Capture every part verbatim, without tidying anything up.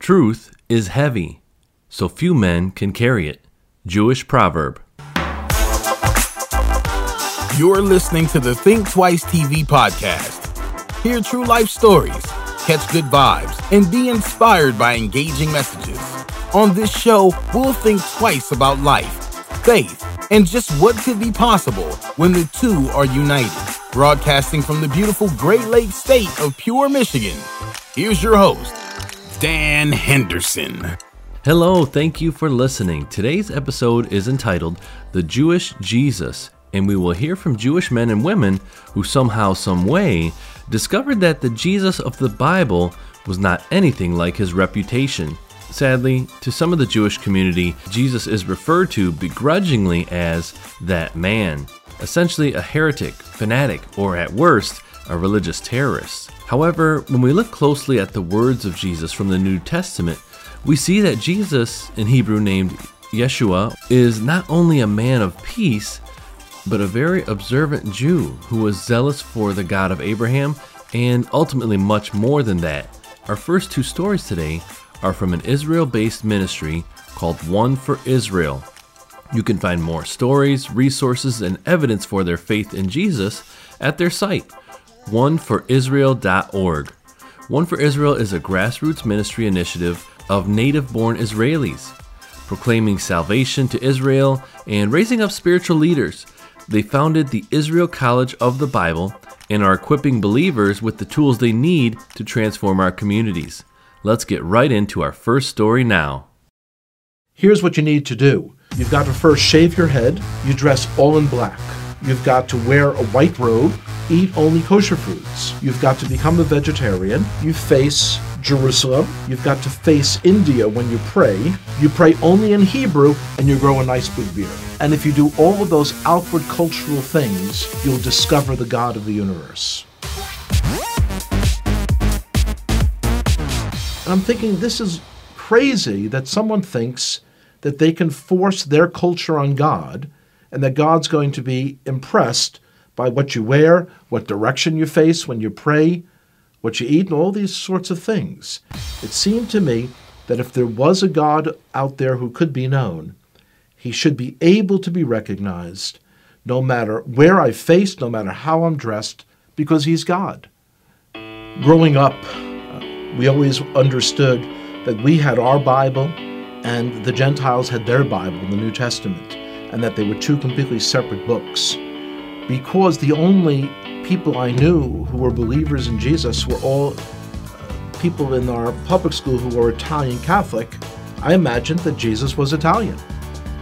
Truth is heavy, so few men can carry it. Jewish proverb. You're listening to the Think Twice T V podcast. Hear true life stories, catch good vibes, and be inspired by engaging messages. On this show, we'll think twice about life, faith, and just what could be possible when the two are united. Broadcasting from the beautiful Great Lakes state of Pure, Michigan, here's your host, Dan Henderson. Hello, thank you for listening. Today's episode is entitled, The Jewish Jesus, and we will hear from Jewish men and women who somehow, some way, discovered that the Jesus of the Bible was not anything like his reputation. Sadly, to some of the Jewish community, Jesus is referred to begrudgingly as that man. Essentially a heretic, fanatic, or at worst, a religious terrorist. However, when we look closely at the words of Jesus from the New Testament, we see that Jesus, in Hebrew named Yeshua, is not only a man of peace, but a very observant Jew who was zealous for the God of Abraham, and ultimately much more than that. Our first two stories today are from an Israel-based ministry called One for Israel. You can find more stories, resources, and evidence for their faith in Jesus at their site, One for Israel dot org. One for Israel is a grassroots ministry initiative of native-born Israelis, proclaiming salvation to Israel and raising up spiritual leaders. They founded the Israel College of the Bible and are equipping believers with the tools they need to transform our communities. Let's get right into our first story now. Here's what you need to do. You've got to first shave your head. You dress all in black. You've got to wear a white robe. Eat only kosher foods. You've got to become a vegetarian. You face Jerusalem. You've got to face India when you pray. You pray only in Hebrew, and you grow a nice big beard. And if you do all of those outward cultural things, you'll discover the God of the universe. And I'm thinking, this is crazy that someone thinks that they can force their culture on God, and that God's going to be impressed by what you wear, what direction you face when you pray, what you eat, and all these sorts of things. It seemed to me that if there was a God out there who could be known, he should be able to be recognized no matter where I face, no matter how I'm dressed, because he's God. Growing up, we always understood that we had our Bible, and the Gentiles had their Bible, the New Testament, and that they were two completely separate books. Because the only people I knew who were believers in Jesus were all people in our public school who were Italian Catholic, I imagined that Jesus was Italian.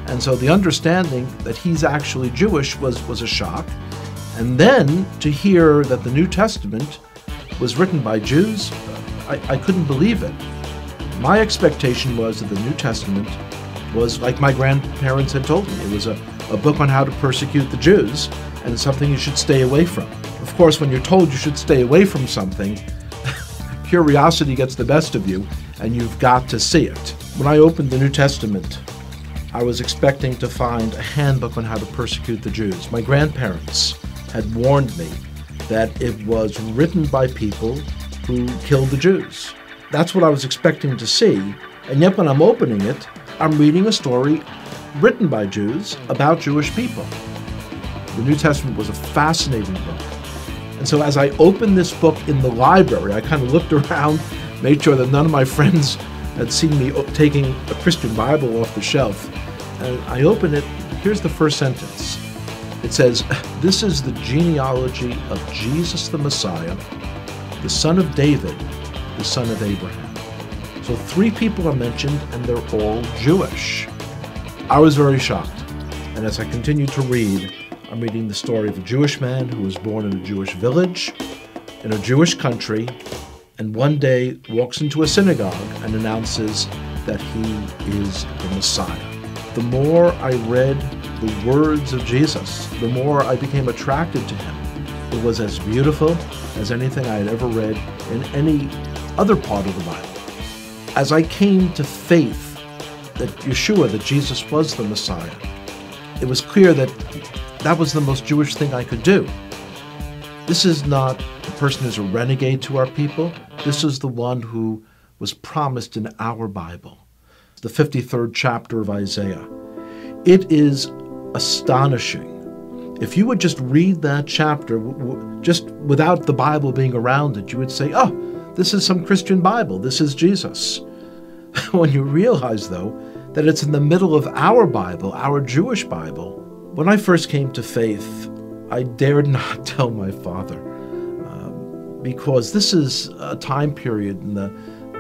And so the understanding that he's actually Jewish was, was a shock. And then to hear that the New Testament was written by Jews, I, I couldn't believe it. My expectation was that the New Testament was like my grandparents had told me. It was a, a book on how to persecute the Jews, and it's something you should stay away from. Of course, when you're told you should stay away from something, curiosity gets the best of you, and you've got to see it. When I opened the New Testament, I was expecting to find a handbook on how to persecute the Jews. My grandparents had warned me that it was written by people who killed the Jews. That's what I was expecting to see, and yet when I'm opening it, I'm reading a story written by Jews about Jewish people. The New Testament was a fascinating book. And so as I opened this book in the library, I kind of looked around, made sure that none of my friends had seen me taking a Christian Bible off the shelf. And I opened it. Here's the first sentence. It says, "This is the genealogy of Jesus the Messiah, the son of David, the son of Abraham." So three people are mentioned, and they're all Jewish. I was very shocked, and as I continue to read, I'm reading the story of a Jewish man who was born in a Jewish village, in a Jewish country, and one day walks into a synagogue and announces that he is the Messiah. The more I read the words of Jesus, the more I became attracted to him. It was as beautiful as anything I had ever read in any other part of the Bible. As I came to faith that Yeshua, that Jesus was the Messiah, it was clear that that was the most Jewish thing I could do. This is not a person who's a renegade to our people. This is the one who was promised in our Bible, the fifty-third chapter of Isaiah. It is astonishing. If you would just read that chapter just without the Bible being around it, you would say, oh, this is some Christian Bible. This is Jesus. When you realize, though, that it's in the middle of our Bible, our Jewish Bible. When I first came to faith, I dared not tell my father uh, because this is a time period in the,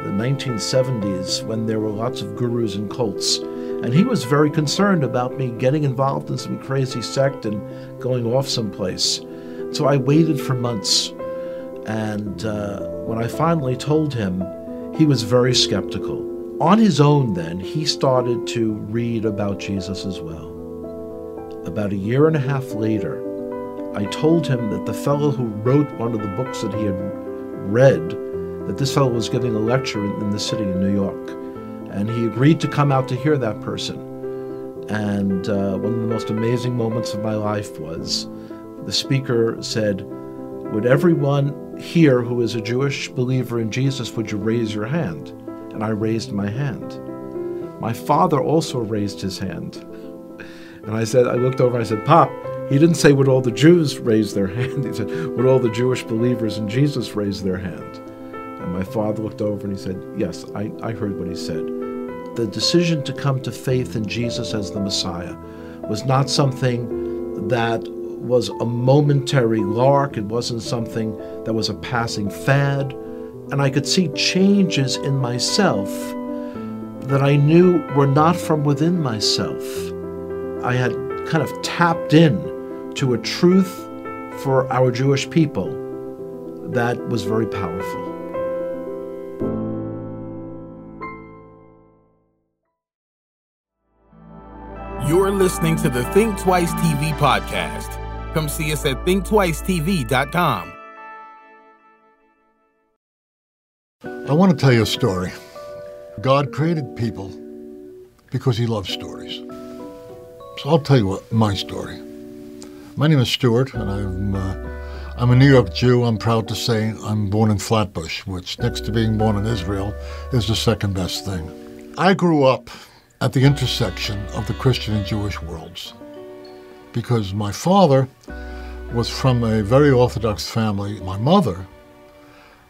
the nineteen seventies when there were lots of gurus and cults. And he was very concerned about me getting involved in some crazy sect and going off someplace. So I waited for months. And uh, when I finally told him, he was very skeptical. On his own then, he started to read about Jesus as well. About a year and a half later, I told him that the fellow who wrote one of the books that he had read, that this fellow was giving a lecture in the city in New York. And he agreed to come out to hear that person. And uh, one of the most amazing moments of my life was the speaker said, would everyone here who is a Jewish believer in Jesus, would you raise your hand? And I raised my hand. My father also raised his hand. And I said, I looked over and I said, Pop, he didn't say would all the Jews raise their hand. He said, would all the Jewish believers in Jesus raise their hand? And my father looked over and he said, yes, I, I heard what he said. The decision to come to faith in Jesus as the Messiah was not something that was a momentary lark. It wasn't something that was a passing fad. And I could see changes in myself that I knew were not from within myself. I had kind of tapped in to a truth for our Jewish people that was very powerful. You're listening to the Think Twice T V podcast. Come see us at think twice t v dot com. I want to tell you a story. God created people because he loves stories. So I'll tell you what, my story. My name is Stuart, and I'm, uh, I'm a New York Jew. I'm proud to say I'm born in Flatbush, which next to being born in Israel is the second best thing. I grew up at the intersection of the Christian and Jewish worlds because my father was from a very Orthodox family. My mother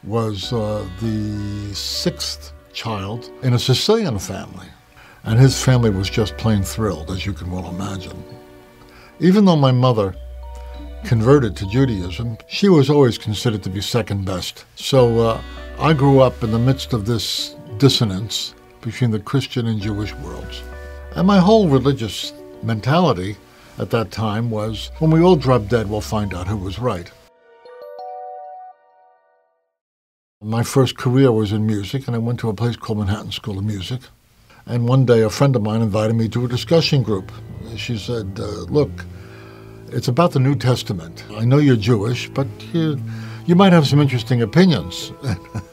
was uh, the sixth child in a Sicilian family. And his family was just plain thrilled, as you can well imagine. Even though my mother converted to Judaism, she was always considered to be second best. So uh, I grew up in the midst of this dissonance between the Christian and Jewish worlds. And my whole religious mentality at that time was, when we all drop dead, we'll find out who was right. My first career was in music, and I went to a place called Manhattan School of Music. And one day, a friend of mine invited me to a discussion group. She said, uh, look, it's about the New Testament. I know you're Jewish, but you, you might have some interesting opinions.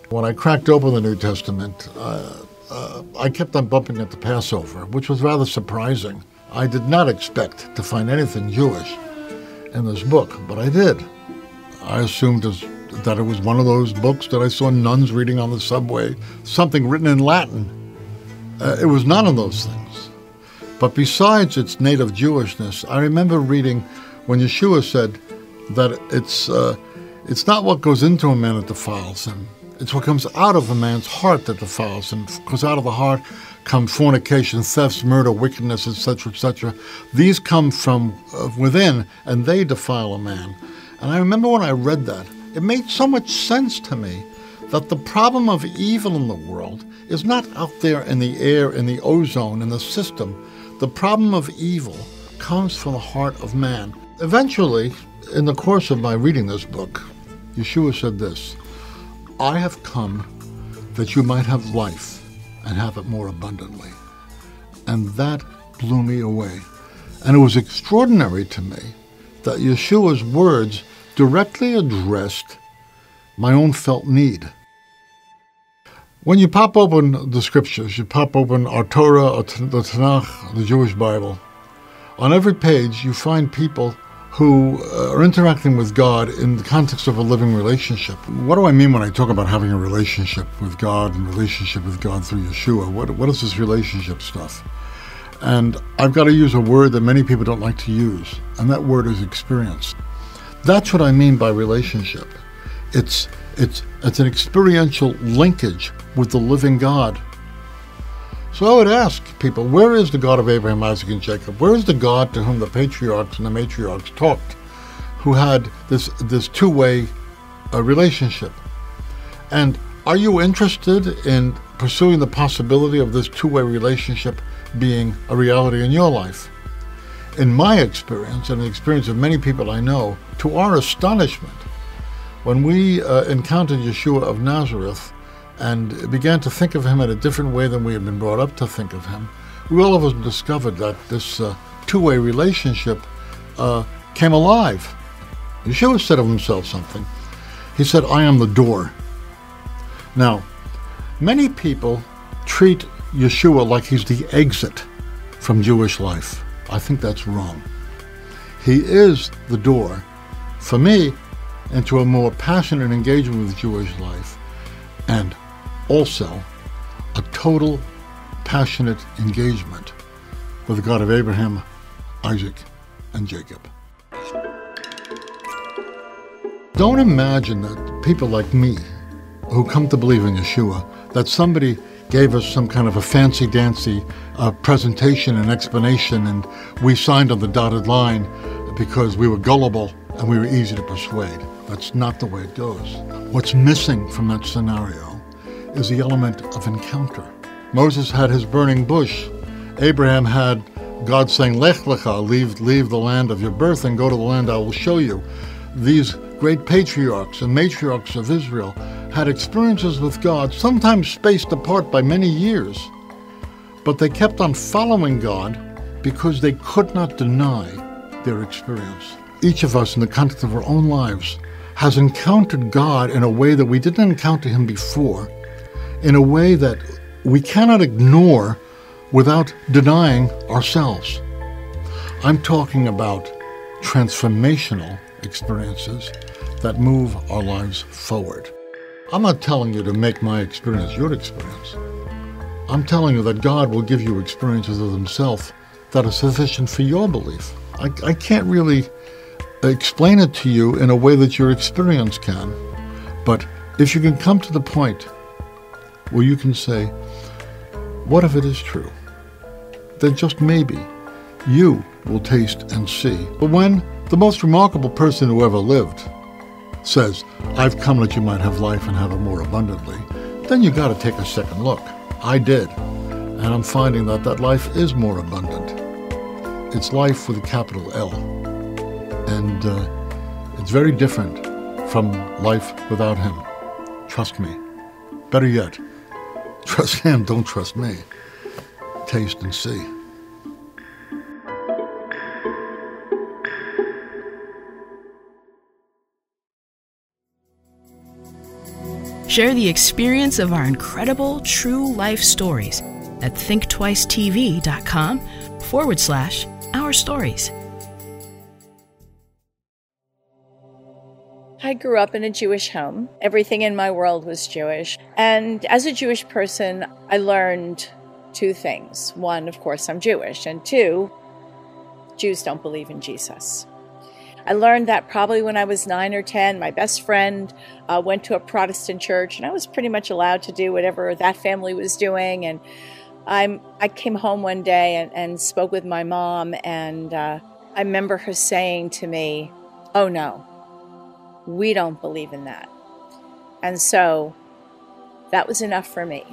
When I cracked open the New Testament, uh, uh, I kept on bumping at the Passover, which was rather surprising. I did not expect to find anything Jewish in this book, but I did. I assumed as that it was one of those books that I saw nuns reading on the subway, something written in Latin. Uh, it was none of those things. But besides its native Jewishness, I remember reading when Yeshua said that it's, uh, it's not what goes into a man that defiles him, it's what comes out of a man's heart that defiles him, because out of the heart come fornication, thefts, murder, wickedness, et cetera, et cetera. These come from uh, within, and they defile a man. And I remember when I read that, it made so much sense to me that the problem of evil in the world is not out there in the air, in the ozone, in the system. The problem of evil comes from the heart of man. Eventually, in the course of my reading this book, Yeshua said this, I have come that you might have life and have it more abundantly. And that blew me away. And it was extraordinary to me that Yeshua's words directly addressed my own felt need. When you pop open the scriptures, you pop open our Torah, or the Tanakh, the Jewish Bible, on every page you find people who are interacting with God in the context of a living relationship. What do I mean when I talk about having a relationship with God and relationship with God through Yeshua? What, what is this relationship stuff? And I've got to use a word that many people don't like to use, and that word is experience. That's what I mean by relationship. It's, it's, it's an experiential linkage with the living God. So I would ask people, where is the God of Abraham, Isaac, and Jacob? Where is the God to whom the patriarchs and the matriarchs talked, who had this, this two-way uh, relationship? And are you interested in pursuing the possibility of this two-way relationship being a reality in your life? In my experience, and the experience of many people I know, to our astonishment, when we uh, encountered Yeshua of Nazareth, and began to think of him in a different way than we had been brought up to think of him, we all of us discovered that this uh, two-way relationship uh, came alive. Yeshua said of himself something. He said, "I am the door." Now, many people treat Yeshua like he's the exit from Jewish life. I think that's wrong. He is the door, for me, into a more passionate engagement with Jewish life, and also a total passionate engagement with the God of Abraham, Isaac, and Jacob. Don't imagine that people like me, who come to believe in Yeshua, that somebody gave us some kind of a fancy-dancy uh, presentation and explanation, and we signed on the dotted line because we were gullible and we were easy to persuade. That's not the way it goes. What's missing from that scenario is the element of encounter. Moses had his burning bush. Abraham had God saying, "Lech lecha, leave, leave the land of your birth and go to the land I will show you." These great patriarchs and matriarchs of Israel had experiences with God, sometimes spaced apart by many years, but they kept on following God because they could not deny their experience. Each of us, in the context of our own lives, has encountered God in a way that we didn't encounter him before, in a way that we cannot ignore without denying ourselves. I'm talking about transformational experiences that move our lives forward. I'm not telling you to make my experience your experience. I'm telling you that God will give you experiences of himself that are sufficient for your belief. I, I can't really explain it to you in a way that your experience can. But if you can come to the point where you can say, what if it is true? Then just maybe you will taste and see. But when the most remarkable person who ever lived says, "I've come that you might have life and have it more abundantly," then you got to take a second look. I did. And I'm finding that that life is more abundant. It's life with a capital L. And uh, it's very different from life without him. Trust me. Better yet, trust him, don't trust me. Taste and see. Share the experience of our incredible true life stories at thinktwicetv.com forward slash our stories. I grew up in a Jewish home. Everything in my world was Jewish. And as a Jewish person, I learned two things. One, of course, I'm Jewish. And two, Jews don't believe in Jesus. I learned that probably when I was nine or ten. My best friend uh, went to a Protestant church, and I was pretty much allowed to do whatever that family was doing. And I'm, I came home one day and, and spoke with my mom, and uh, I remember her saying to me, "Oh, no. We don't believe in that." And so that was enough for me.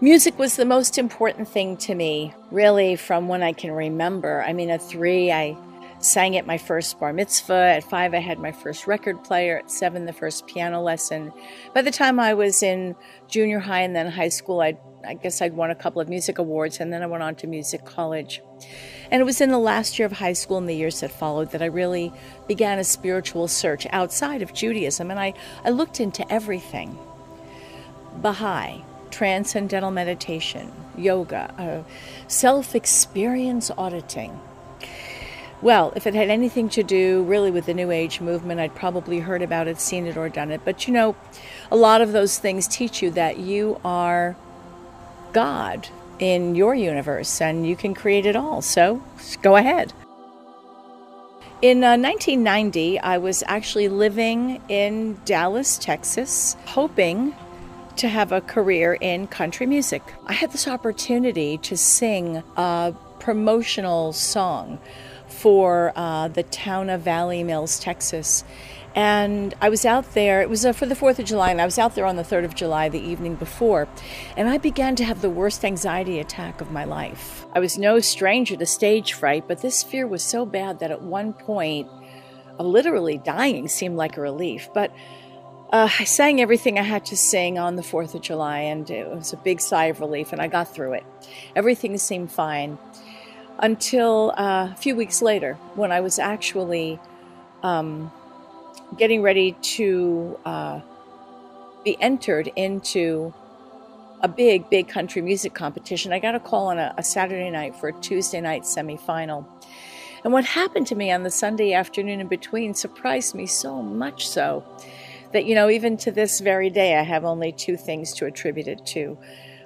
Music was the most important thing to me, really, from when I can remember. I mean, at three, I sang at my first bar mitzvah. At five, I had my first record player. At seven, the first piano lesson. By the time I was in junior high and then high school, I'd, I guess I'd won a couple of music awards, and then I went on to music college. And it was in the last year of high school and the years that followed that I really began a spiritual search outside of Judaism. And I, I looked into everything. Baha'i, transcendental meditation, yoga, uh, self-experience auditing. Well, if it had anything to do really with the New Age movement, I'd probably heard about it, seen it, or done it. But, you know, a lot of those things teach you that you are God in your universe and you can create it all. So go ahead. In uh, nineteen ninety, I was actually living in Dallas, Texas, hoping to have a career in country music. I had this opportunity to sing a promotional song for uh, the town of Valley Mills, Texas. And I was out there, it was uh, for the fourth of July, and I was out there on the third of July the evening before, and I began to have the worst anxiety attack of my life. I was no stranger to stage fright, but this fear was so bad that at one point, uh, literally dying seemed like a relief. But uh, I sang everything I had to sing on the fourth of July, and it was a big sigh of relief, and I got through it. Everything seemed fine until uh, a few weeks later, when I was actually... Um, getting ready to uh, be entered into a big, big country music competition. I got a call on a, a Saturday night for a Tuesday night semifinal. And what happened to me on the Sunday afternoon in between surprised me so much so that, you know, even to this very day, I have only two things to attribute it to.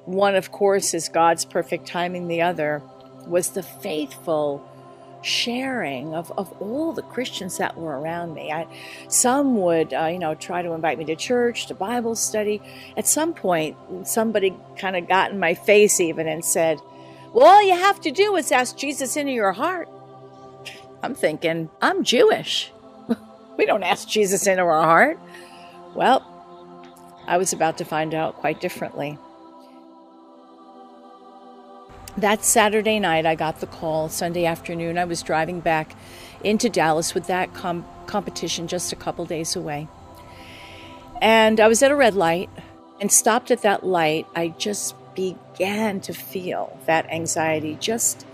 One, of course, is God's perfect timing. The other was the faithful sharing of, of all the Christians that were around me. I, some would, uh, you know, try to invite me to church, to Bible study. At some point, somebody kind of got in my face even and said, well, all you have to do is ask Jesus into your heart. I'm thinking, I'm Jewish. We don't ask Jesus into our heart. Well, I was about to find out quite differently. That Saturday night, I got the call. Sunday afternoon, I was driving back into Dallas with that com- competition just a couple days away. And I was at a red light and stopped at that light. I just began to feel that anxiety just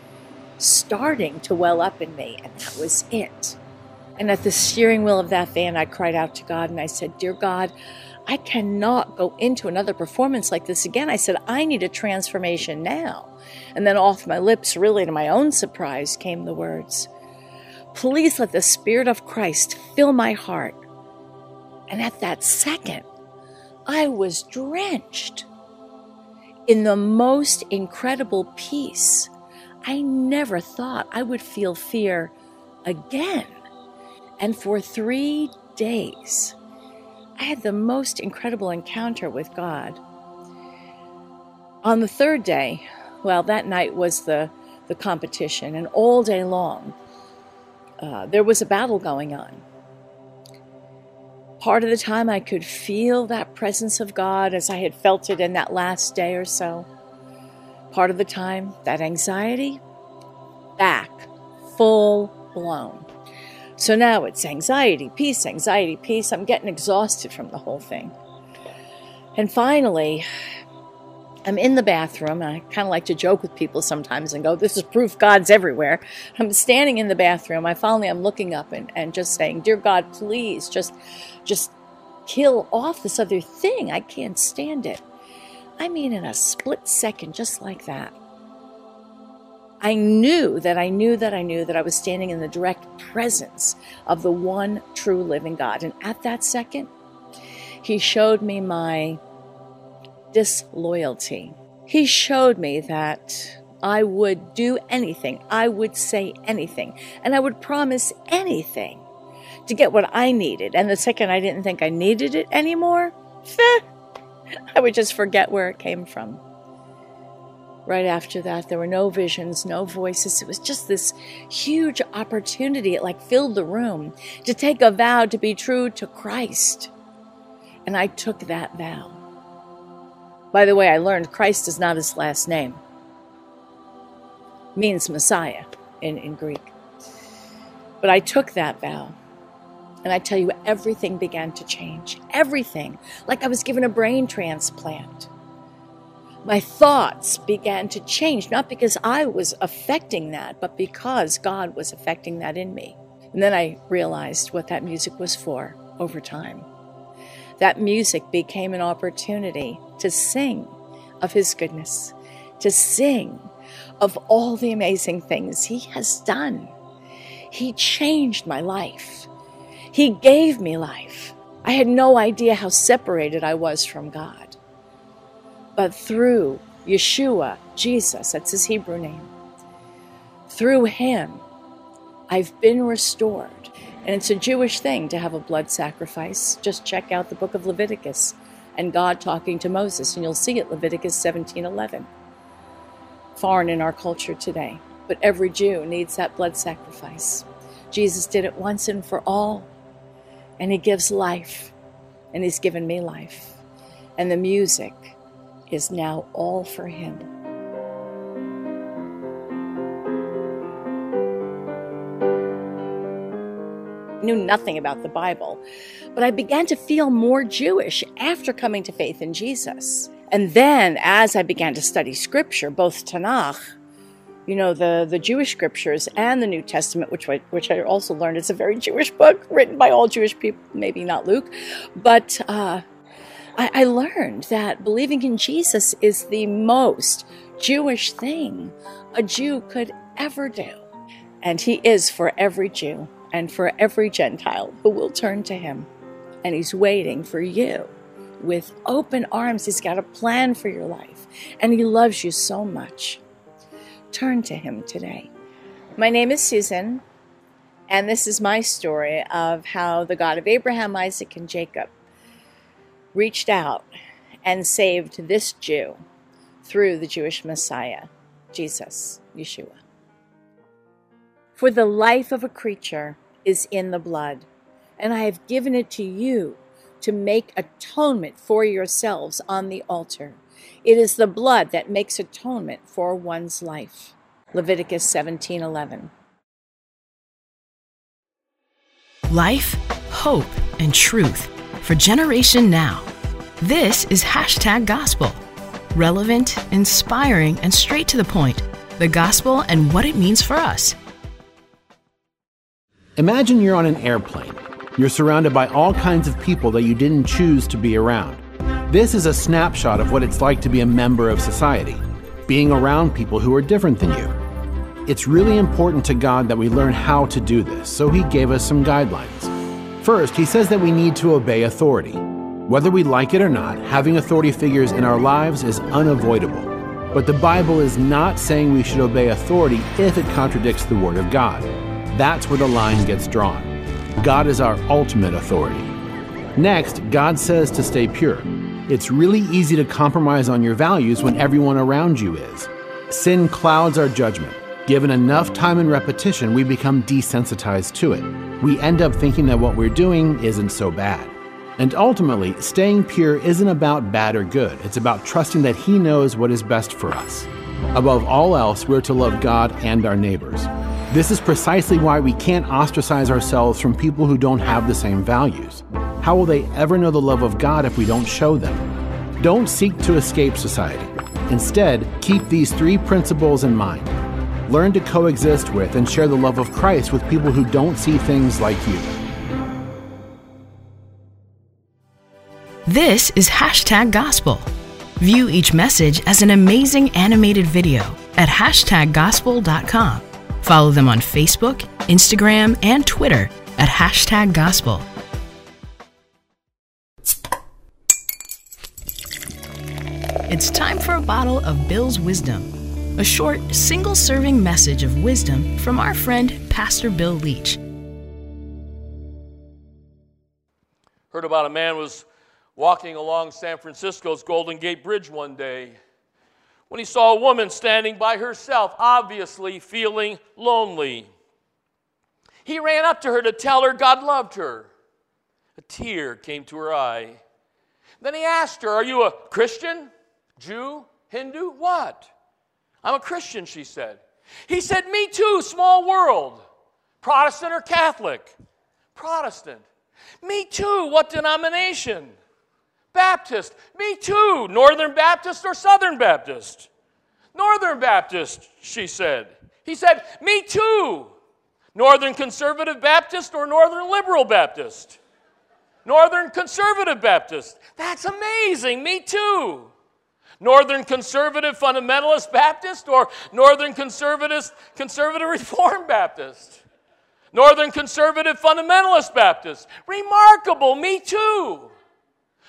starting to well up in me, and that was it. And at the steering wheel of that van, I cried out to God, and I said, Dear God, I cannot go into another performance like this again. I said, I need a transformation now. And then off my lips, really to my own surprise, came the words, Please let the Spirit of Christ fill my heart. And at that second, I was drenched in the most incredible peace. I never thought I would feel fear again. And for three days, I had the most incredible encounter with God. On the third day, well, that night was the, the competition, and all day long, uh, there was a battle going on. Part of the time, I could feel that presence of God as I had felt it in that last day or so. Part of the time, that anxiety, back, full blown. So now it's anxiety, peace, anxiety, peace. I'm getting exhausted from the whole thing. And finally, I'm in the bathroom, and I kind of like to joke with people sometimes and go, this is proof God's everywhere. I'm standing in the bathroom. I finally am looking up and, and just saying, Dear God, please just, just kill off this other thing. I can't stand it. I mean, in a split second, just like that, I knew that I knew that I knew that I was standing in the direct presence of the one true living God. And at that second, He showed me my disloyalty. He showed me that I would do anything, I would say anything, and I would promise anything to get what I needed. And the second I didn't think I needed it anymore, I would just forget where it came from. Right after that, there were no visions, no voices. It was just this huge opportunity. It like filled the room to take a vow to be true to Christ. And I took that vow. By the way, I learned Christ is not His last name. It means Messiah in, in Greek. But I took that vow. And I tell you, everything began to change. Everything. Like I was given a brain transplant. My thoughts began to change, not because I was affecting that, but because God was affecting that in me. And then I realized what that music was for over time. That music became an opportunity to sing of His goodness, to sing of all the amazing things He has done. He changed my life. He gave me life. I had no idea how separated I was from God. But through Yeshua, Jesus, that's his Hebrew name, through him, I've been restored. And it's a Jewish thing to have a blood sacrifice. Just check out the book of Leviticus and God talking to Moses, and you'll see it, Leviticus seventeen eleven. Foreign in our culture today, but every Jew needs that blood sacrifice. Jesus did it once and for all, and he gives life, and he's given me life. And the music is now all for him. Knew nothing about the Bible, but I began to feel more Jewish after coming to faith in Jesus. And then as I began to study scripture, both Tanakh, you know, the, the Jewish scriptures, and the New Testament, which I, which I also learned is a very Jewish book written by all Jewish people, maybe not Luke, but uh, I, I learned that believing in Jesus is the most Jewish thing a Jew could ever do. And he is for every Jew and for every Gentile who will turn to him. And he's waiting for you with open arms. He's got a plan for your life, and he loves you so much. Turn to him today. My name is Susan, and this is my story of how the God of Abraham, Isaac, and Jacob reached out and saved this Jew through the Jewish Messiah, Jesus, Yeshua. For the life of a creature is in the blood, and I have given it to you to make atonement for yourselves on the altar. It is the blood that makes atonement for one's life. Leviticus seventeen eleven. Life, hope, and truth for generation now. This is Hashtag Gospel. Relevant, inspiring, and straight to the point. The gospel and what it means for us. Imagine you're on an airplane. You're surrounded by all kinds of people that you didn't choose to be around. This is a snapshot of what it's like to be a member of society, being around people who are different than you. It's really important to God that we learn how to do this, so he gave us some guidelines. First, he says that we need to obey authority. Whether we like it or not, having authority figures in our lives is unavoidable. But the Bible is not saying we should obey authority if it contradicts the Word of God. That's where the line gets drawn. God is our ultimate authority. Next, God says to stay pure. It's really easy to compromise on your values when everyone around you is. Sin clouds our judgment. Given enough time and repetition, we become desensitized to it. We end up thinking that what we're doing isn't so bad. And ultimately, staying pure isn't about bad or good. It's about trusting that he knows what is best for us. Above all else, we're to love God and our neighbors. This is precisely why we can't ostracize ourselves from people who don't have the same values. How will they ever know the love of God if we don't show them? Don't seek to escape society. Instead, keep these three principles in mind. Learn to coexist with and share the love of Christ with people who don't see things like you. This is Hashtag Gospel. View each message as an amazing animated video at hashtag gospel dot com. Follow them on Facebook, Instagram, and Twitter at Hashtag Gospel. It's time for a bottle of Bill's Wisdom, a short, single-serving message of wisdom from our friend, Pastor Bill Leach. Heard about a man was walking along San Francisco's Golden Gate Bridge one day when he saw a woman standing by herself, obviously feeling lonely. He ran up to her to tell her God loved her. A tear came to her eye. Then he asked her, "Are you a Christian? Jew? Hindu? What?" "I'm a Christian," she said. He said, "Me too, small world. Protestant or Catholic?" "Protestant." "Me too, what denomination?" "Baptist." "Me too, Northern Baptist or Southern Baptist?" "Northern Baptist," she said. He said, "Me too, Northern Conservative Baptist or Northern Liberal Baptist?" "Northern Conservative Baptist." "That's amazing, me too. Northern Conservative Fundamentalist Baptist or Northern Conservative Conservative Reformed Baptist?" Northern Conservative Fundamentalist Baptist. Remarkable, me too.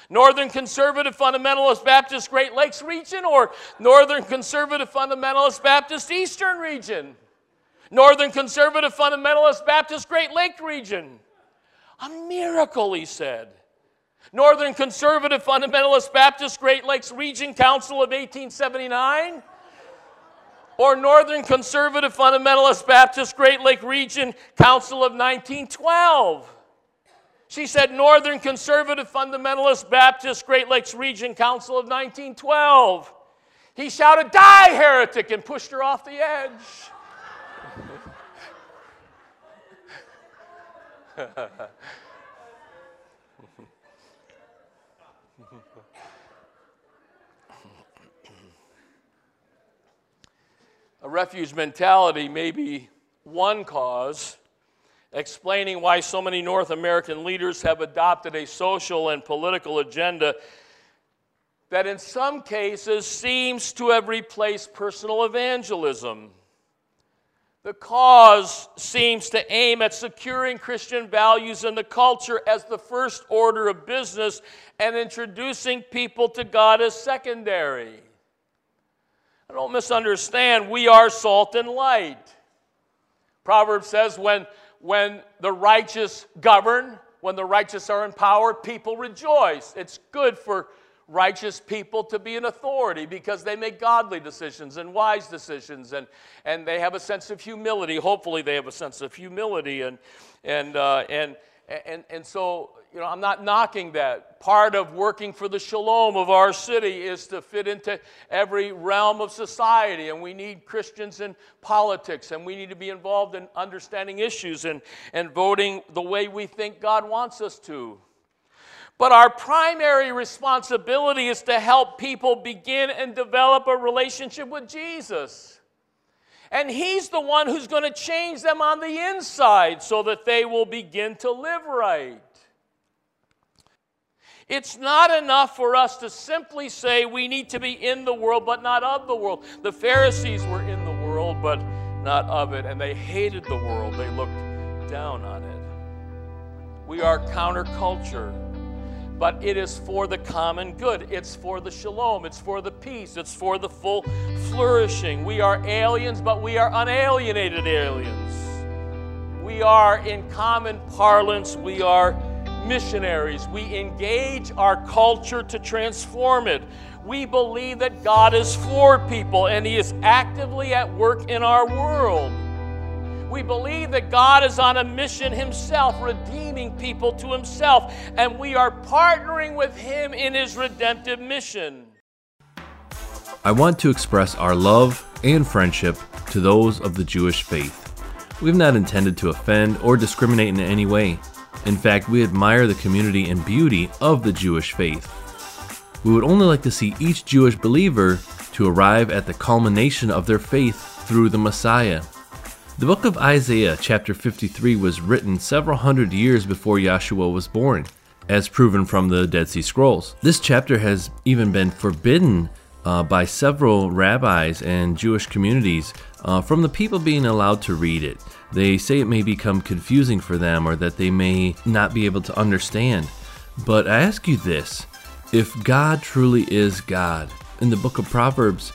Northern Conservative Fundamentalist Baptist Great Lakes Region or Northern Conservative Fundamentalist Baptist Eastern Region. Northern Conservative Fundamentalist Baptist Great Lake Region. A miracle, he said. Northern Conservative Fundamentalist Baptist Great Lakes Region Council of eighteen seventy-nine or Northern Conservative Fundamentalist Baptist Great Lake Region Council of nineteen twelve. She said Northern Conservative Fundamentalist Baptist Great Lakes Region Council of nineteen twelve. He shouted, "Die, heretic," and pushed her off the edge. A refuge mentality may be one cause explaining why so many North American leaders have adopted a social and political agenda that in some cases seems to have replaced personal evangelism. The cause seems to aim at securing Christian values in the culture as the first order of business and introducing people to God as secondary. I don't misunderstand, we are salt and light. Proverbs says when, when the righteous govern, when the righteous are in power, people rejoice. It's good for righteous people to be in authority because they make godly decisions and wise decisions, and, and they have a sense of humility. Hopefully they have a sense of humility. And, and, uh, and, and, and so, you know, I'm not knocking that. Part of working for the shalom of our city is to fit into every realm of society, and we need Christians in politics, and we need to be involved in understanding issues and, and voting the way we think God wants us to. But our primary responsibility is to help people begin and develop a relationship with Jesus. And He's the one who's going to change them on the inside so that they will begin to live right. It's not enough for us to simply say we need to be in the world but not of the world. The Pharisees were in the world but not of it, and they hated the world. They looked down on it. We are counterculture. But it is for the common good. It's for the shalom. It's for the peace. It's for the full flourishing. We are aliens, but we are unalienated aliens. We are, in common parlance, we are missionaries. We engage our culture to transform it. We believe that God is for people, and He is actively at work in our world. We believe that God is on a mission Himself, redeeming people to Himself, and we are partnering with Him in His redemptive mission. I want to express our love and friendship to those of the Jewish faith. We've not intended to offend or discriminate in any way. In fact, we admire the community and beauty of the Jewish faith. We would only like to see each Jewish believer to arrive at the culmination of their faith through the Messiah. The book of Isaiah, chapter fifty-three, was written several hundred years before Yahshua was born, as proven from the Dead Sea Scrolls. This chapter has even been forbidden uh, by several rabbis and Jewish communities uh, from the people being allowed to read it. They say it may become confusing for them or that they may not be able to understand. But I ask you this, if God truly is God, in the book of Proverbs,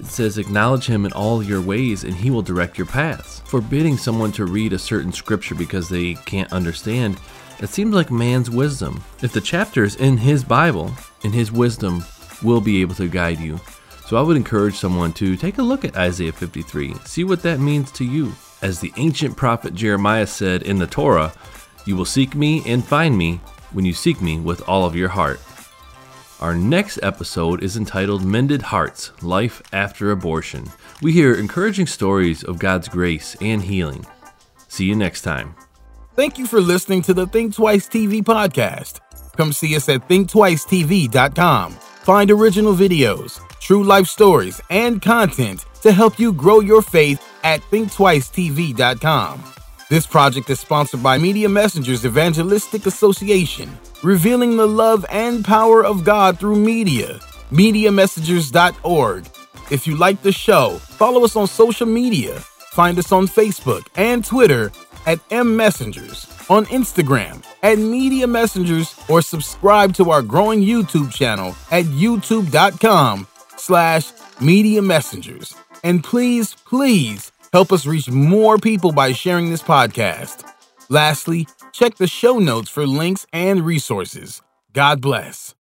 it says, acknowledge Him in all your ways and He will direct your paths. Forbidding someone to read a certain scripture because they can't understand, it seems like man's wisdom. If the chapters in His Bible, in His wisdom, will be able to guide you. So I would encourage someone to take a look at Isaiah fifty-three, see what that means to you. As the ancient prophet Jeremiah said in the Torah, you will seek me and find me when you seek me with all of your heart. Our next episode is entitled Mended Hearts, Life After Abortion. We hear encouraging stories of God's grace and healing. See you next time. Thank you for listening to the Think Twice T V podcast. Come see us at think twice t v dot com. Find original videos, true life stories, and content to help you grow your faith at think twice t v dot com. This project is sponsored by Media Messengers Evangelistic Association, revealing the love and power of God through media. media messengers dot org. If you like the show, follow us on social media. Find us on Facebook and Twitter at mmessengers, on Instagram at Media Messengers, or subscribe to our growing YouTube channel at youtube.com slash Media Messengers. And please, please help us reach more people by sharing this podcast. Lastly, check the show notes for links and resources. God bless.